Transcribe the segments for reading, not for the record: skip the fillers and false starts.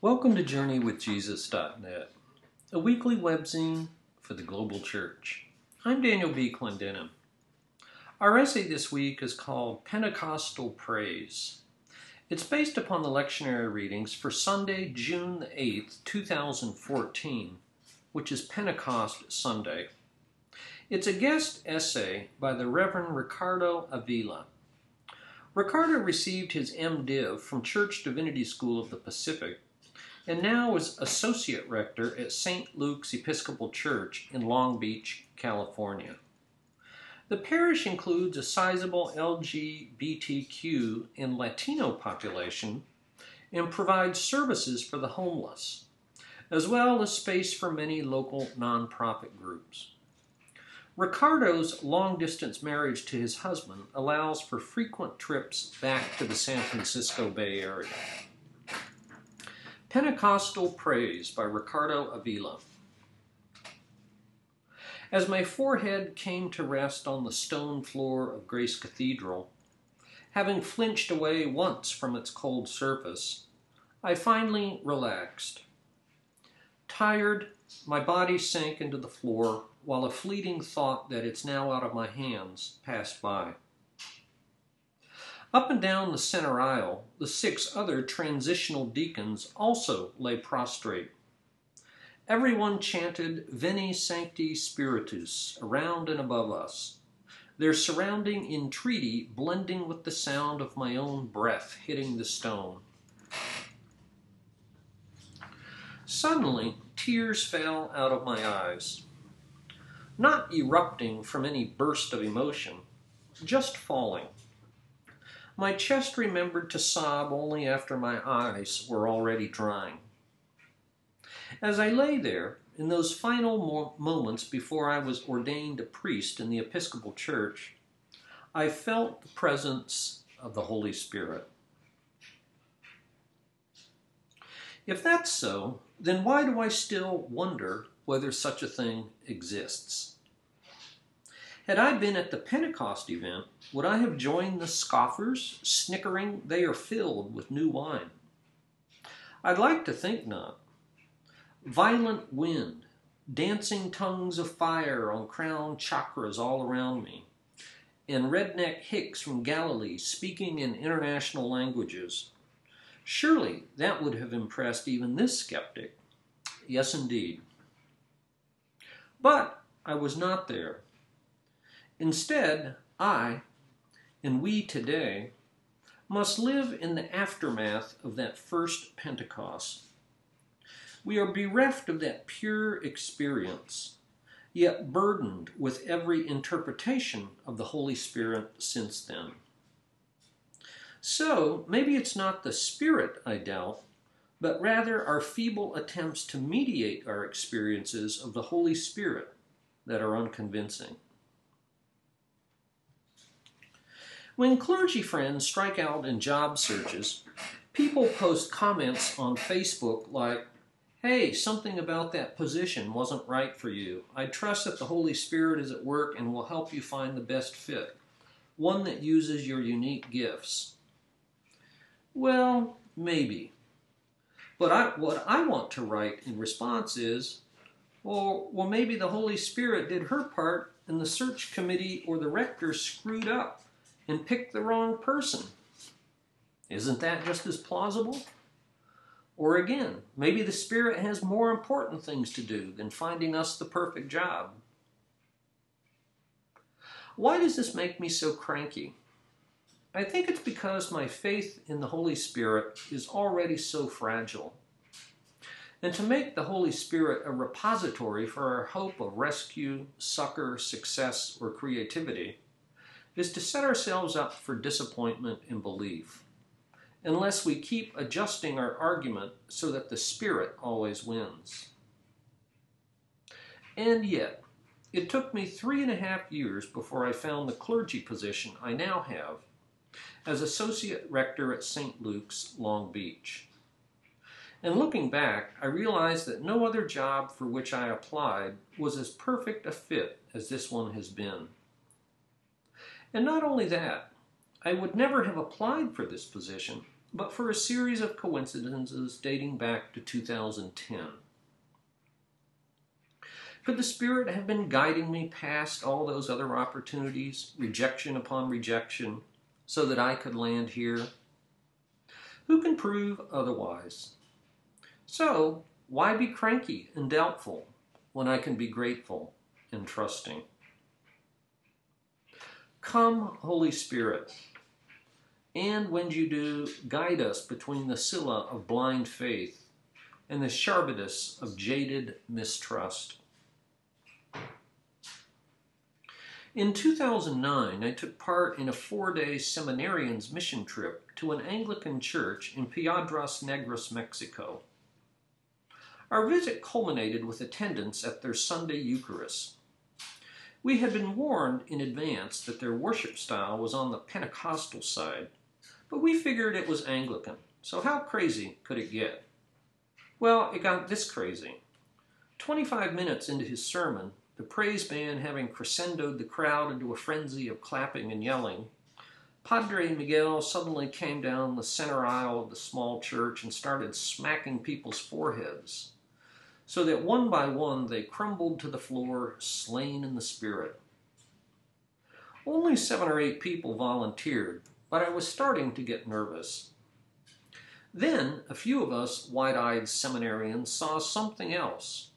Welcome to JourneyWithJesus.net, a weekly webzine for the global church. I'm Daniel B. Clendenham. Our essay this week is called Pentecostal Praise. It's based upon the lectionary readings for Sunday, June 8, 2014, which is Pentecost Sunday. It's a guest essay by the Reverend Ricardo Avila. Ricardo received his MDiv from Church Divinity School of the Pacific and now is Associate Rector at St. Luke's Episcopal Church in Long Beach, California. The parish includes a sizable LGBTQ and Latino population and provides services for the homeless, as well as space for many local nonprofit groups. Ricardo's long-distance marriage to his husband allows for frequent trips back to the San Francisco Bay Area. Pentecostal Praise by Ricardo Avila. As my forehead came to rest on the stone floor of Grace Cathedral, having flinched away once from its cold surface, I finally relaxed. Tired, my body sank into the floor while a fleeting thought that it's now out of my hands passed by. Up and down the center aisle, the six other transitional deacons also lay prostrate. Everyone chanted Veni Sancti Spiritus around and above us, their surrounding entreaty blending with the sound of my own breath hitting the stone. Suddenly, tears fell out of my eyes. Not erupting from any burst of emotion, just falling. My chest remembered to sob only after my eyes were already drying. As I lay there, in those final moments before I was ordained a priest in the Episcopal Church, I felt the presence of the Holy Spirit. If that's so, then why do I still wonder whether such a thing exists? Had I been at the Pentecost event, would I have joined the scoffers, snickering, "They are filled with new wine"? I'd like to think not. Violent wind, dancing tongues of fire on crown chakras all around me, and redneck hicks from Galilee speaking in international languages. Surely that would have impressed even this skeptic. Yes, indeed. But I was not there. Instead, I, and we today, must live in the aftermath of that first Pentecost. We are bereft of that pure experience, yet burdened with every interpretation of the Holy Spirit since then. So, maybe it's not the Spirit I doubt, but rather our feeble attempts to mediate our experiences of the Holy Spirit that are unconvincing. When clergy friends strike out in job searches, people post comments on Facebook like, "Hey, something about that position wasn't right for you. I trust that the Holy Spirit is at work and will help you find the best fit, one that uses your unique gifts." Well, maybe. But what I want to write in response is, well, maybe the Holy Spirit did her part and the search committee or the rector screwed up and picked the wrong person. Isn't that just as plausible? Or again, maybe the Spirit has more important things to do than finding us the perfect job. Why does this make me so cranky? I think it's because my faith in the Holy Spirit is already so fragile. And to make the Holy Spirit a repository for our hope of rescue, succor, success, or creativity is to set ourselves up for disappointment in belief, unless we keep adjusting our argument so that the Spirit always wins. And yet, it took me 3.5 years before I found the clergy position I now have as Associate Rector at St. Luke's, Long Beach. And looking back, I realized that no other job for which I applied was as perfect a fit as this one has been. And not only that, I would never have applied for this position but for a series of coincidences dating back to 2010. Could the Spirit have been guiding me past all those other opportunities, rejection upon rejection, so that I could land here? Who can prove otherwise? So, why be cranky and doubtful when I can be grateful and trusting? Come, Holy Spirit, and when you do, guide us between the Scylla of blind faith and the Charybdis of jaded mistrust. In 2009, I took part in a four-day seminarian's mission trip to an Anglican church in Piedras Negras, Mexico. Our visit culminated with attendance at their Sunday Eucharist. We had been warned in advance that their worship style was on the Pentecostal side, but we figured it was Anglican, so how crazy could it get? Well, it got this crazy. 25 minutes into his sermon, the praise band having crescendoed the crowd into a frenzy of clapping and yelling, Padre Miguel suddenly came down the center aisle of the small church and started smacking people's foreheads, so that one by one they crumbled to the floor, slain in the spirit. Only 7 or 8 people volunteered, but I was starting to get nervous. Then a few of us wide-eyed seminarians saw something else.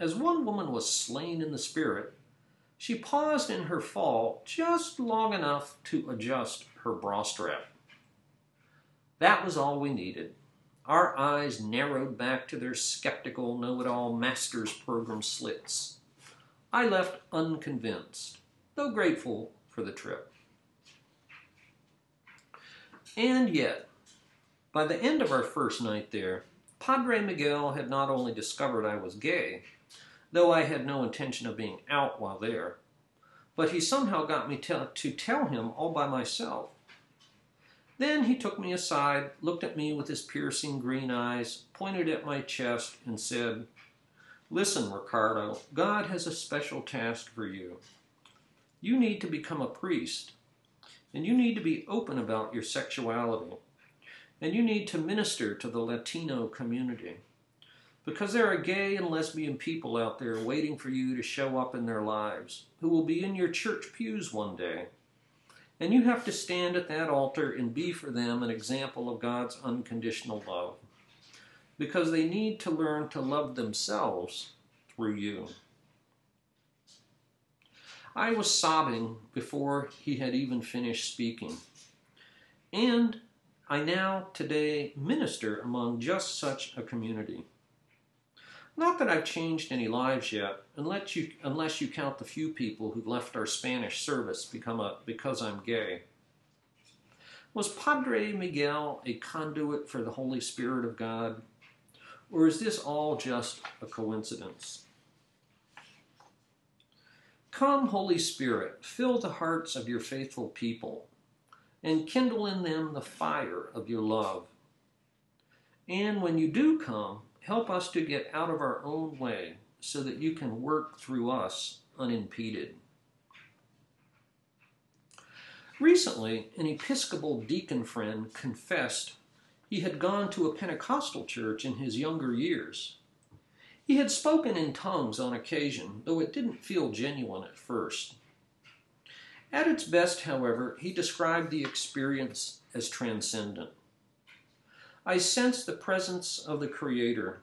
As one woman was slain in the spirit, she paused in her fall just long enough to adjust her bra strap. That was all we needed. Our eyes narrowed back to their skeptical, know-it-all master's program slits. I left unconvinced, though grateful for the trip. And yet, by the end of our first night there, Padre Miguel had not only discovered I was gay, though I had no intention of being out while there, but he somehow got me to tell him all by myself. Then he took me aside, looked at me with his piercing green eyes, pointed at my chest, and said, "Listen, Ricardo, God has a special task for you. You need to become a priest, and you need to be open about your sexuality, and you need to minister to the Latino community, because there are gay and lesbian people out there waiting for you to show up in their lives, who will be in your church pews one day. And you have to stand at that altar and be for them an example of God's unconditional love, because they need to learn to love themselves through you." I was sobbing before he had even finished speaking. And I now, today, minister among just such a community. Not that I've changed any lives yet, unless you count the few people who left our Spanish service because I'm gay. Was Padre Miguel a conduit for the Holy Spirit of God? Or is this all just a coincidence? Come, Holy Spirit, fill the hearts of your faithful people, and kindle in them the fire of your love. And when you do come, help us to get out of our own way so that you can work through us unimpeded. Recently, an Episcopal deacon friend confessed he had gone to a Pentecostal church in his younger years. He had spoken in tongues on occasion, though it didn't feel genuine at first. At its best, however, he described the experience as transcendent. I sensed the presence of the Creator,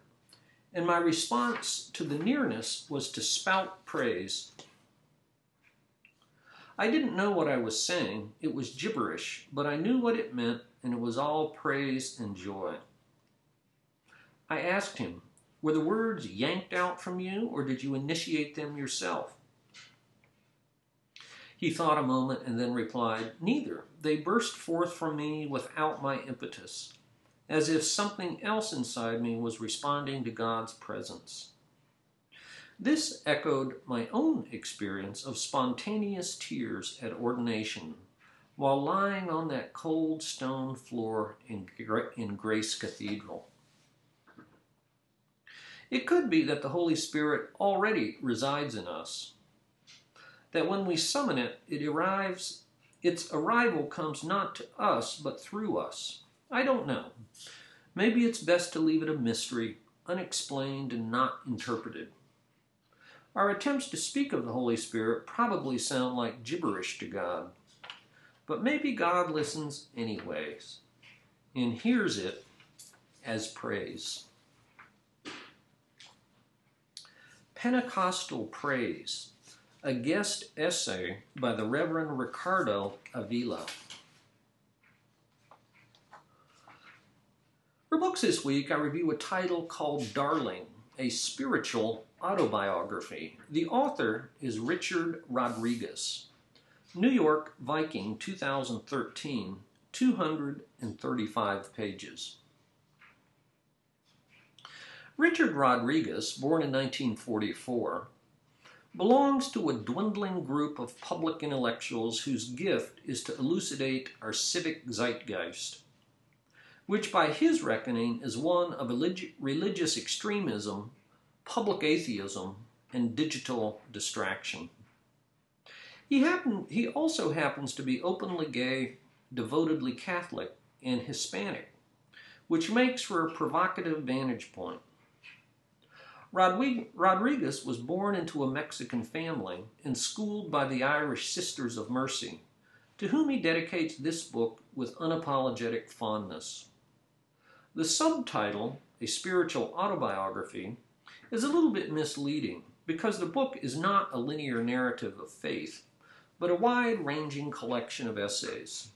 and my response to the nearness was to spout praise. I didn't know what I was saying. It was gibberish, but I knew what it meant, and it was all praise and joy. I asked him, "Were the words yanked out from you, or did you initiate them yourself?" He thought a moment and then replied, "Neither. They burst forth from me without my impetus, as if something else inside me was responding to God's presence." This echoed my own experience of spontaneous tears at ordination while lying on that cold stone floor in Grace Cathedral. It could be that the Holy Spirit already resides in us, that when we summon it, its arrival comes not to us but through us. I don't know. Maybe it's best to leave it a mystery, unexplained and not interpreted. Our attempts to speak of the Holy Spirit probably sound like gibberish to God. But maybe God listens anyways and hears it as praise. Pentecostal Praise, a guest essay by the Reverend Ricardo Avila. For books this week, I review a title called Darling, a Spiritual Autobiography. The author is Richard Rodriguez. New York Viking, 2013, 235 pages. Richard Rodriguez, born in 1944, belongs to a dwindling group of public intellectuals whose gift is to elucidate our civic zeitgeist, which by his reckoning is one of religious extremism, public atheism, and digital distraction. He also happens to be openly gay, devotedly Catholic, and Hispanic, which makes for a provocative vantage point. Rodriguez was born into a Mexican family and schooled by the Irish Sisters of Mercy, to whom he dedicates this book with unapologetic fondness. The subtitle, A Spiritual Autobiography, is a little bit misleading because the book is not a linear narrative of faith, but a wide-ranging collection of essays.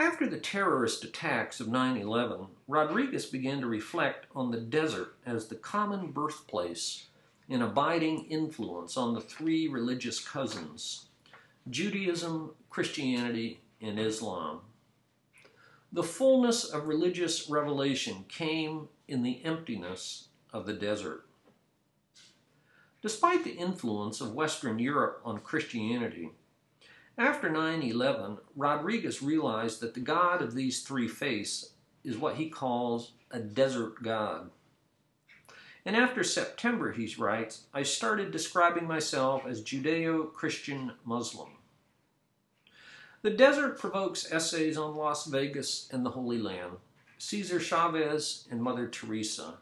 After the terrorist attacks of 9/11, Rodriguez began to reflect on the desert as the common birthplace and abiding influence on the three religious cousins, Judaism, Christianity, and Islam. The fullness of religious revelation came in the emptiness of the desert. Despite the influence of Western Europe on Christianity, after 9/11, Rodriguez realized that the God of these three faiths is what he calls a desert God. And after September, he writes, I started describing myself as Judeo-Christian Muslim. The desert provokes essays on Las Vegas and the Holy Land, Cesar Chavez and Mother Teresa,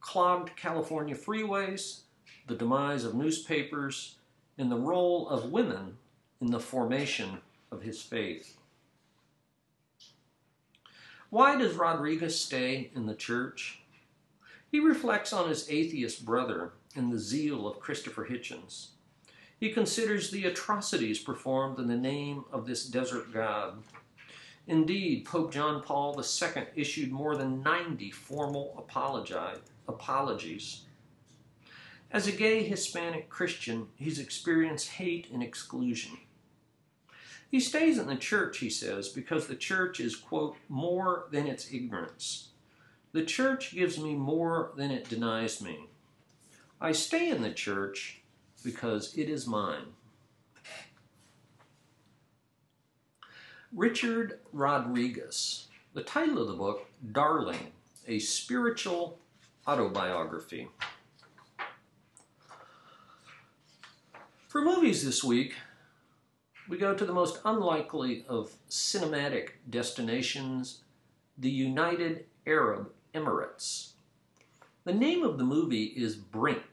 clogged California freeways, the demise of newspapers, and the role of women in the formation of his faith. Why does Rodriguez stay in the church? He reflects on his atheist brother and the zeal of Christopher Hitchens. He considers the atrocities performed in the name of this desert God. Indeed, Pope John Paul II issued more than 90 formal apologies. As a gay Hispanic Christian, he's experienced hate and exclusion. He stays in the church, he says, because the church is, quote, more than its ignorance. The church gives me more than it denies me. I stay in the church because it is mine. Richard Rodriguez. The title of the book, Darling, a Spiritual Autobiography. For movies this week, we go to the most unlikely of cinematic destinations, the United Arab Emirates. The name of the movie is Brink,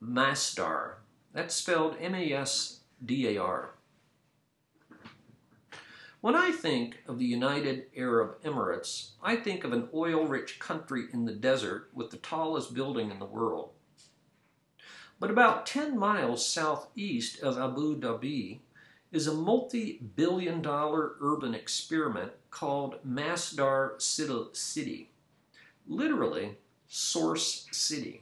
Masdar. That's spelled M-A-S-D-A-R. When I think of the United Arab Emirates, I think of an oil-rich country in the desert with the tallest building in the world. But about 10 miles southeast of Abu Dhabi is a multi-billion-dollar urban experiment called Masdar City, literally Source City.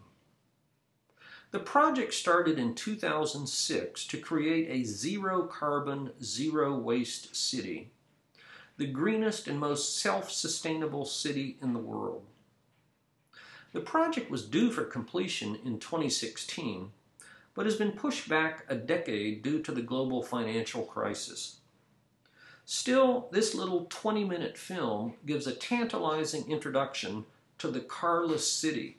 The project started in 2006 to create a zero-carbon, zero-waste city, the greenest and most self-sustainable city in the world. The project was due for completion in 2016, but has been pushed back a decade due to the global financial crisis. Still, this little 20-minute film gives a tantalizing introduction to the carless city,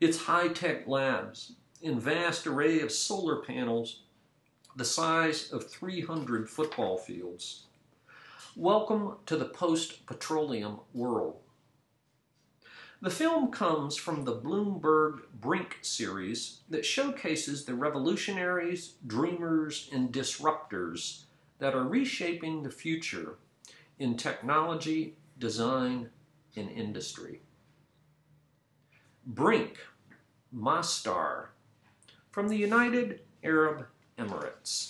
its high-tech labs, and vast array of solar panels the size of 300 football fields, Welcome to the post-petroleum world. The film comes from the Bloomberg Brink series that showcases the revolutionaries, dreamers, and disruptors that are reshaping the future in technology, design, and industry. Brink, Masdar, from the United Arab Emirates.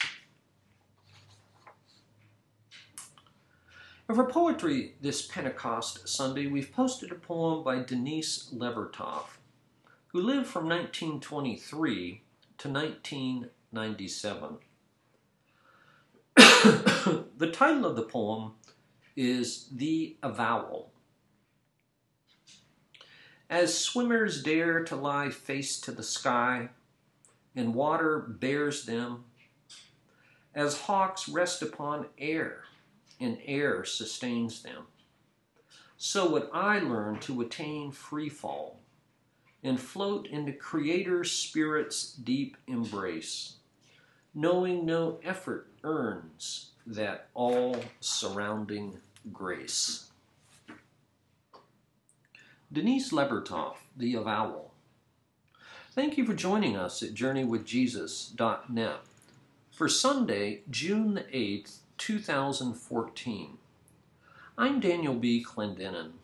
And for poetry this Pentecost Sunday, we've posted a poem by Denise Levertov, who lived from 1923 to 1997. The title of the poem is The Avowal. As swimmers dare to lie face to the sky, and water bears them, as hawks rest upon air, and air sustains them, so would I learn to attain free fall and float into Creator Spirit's deep embrace, knowing no effort earns that all-surrounding grace. Denise Levertov, The Avowal. Thank you for joining us at JourneyWithJesus.net for Sunday, June 8th, 2014. I'm Daniel B. Clendenham.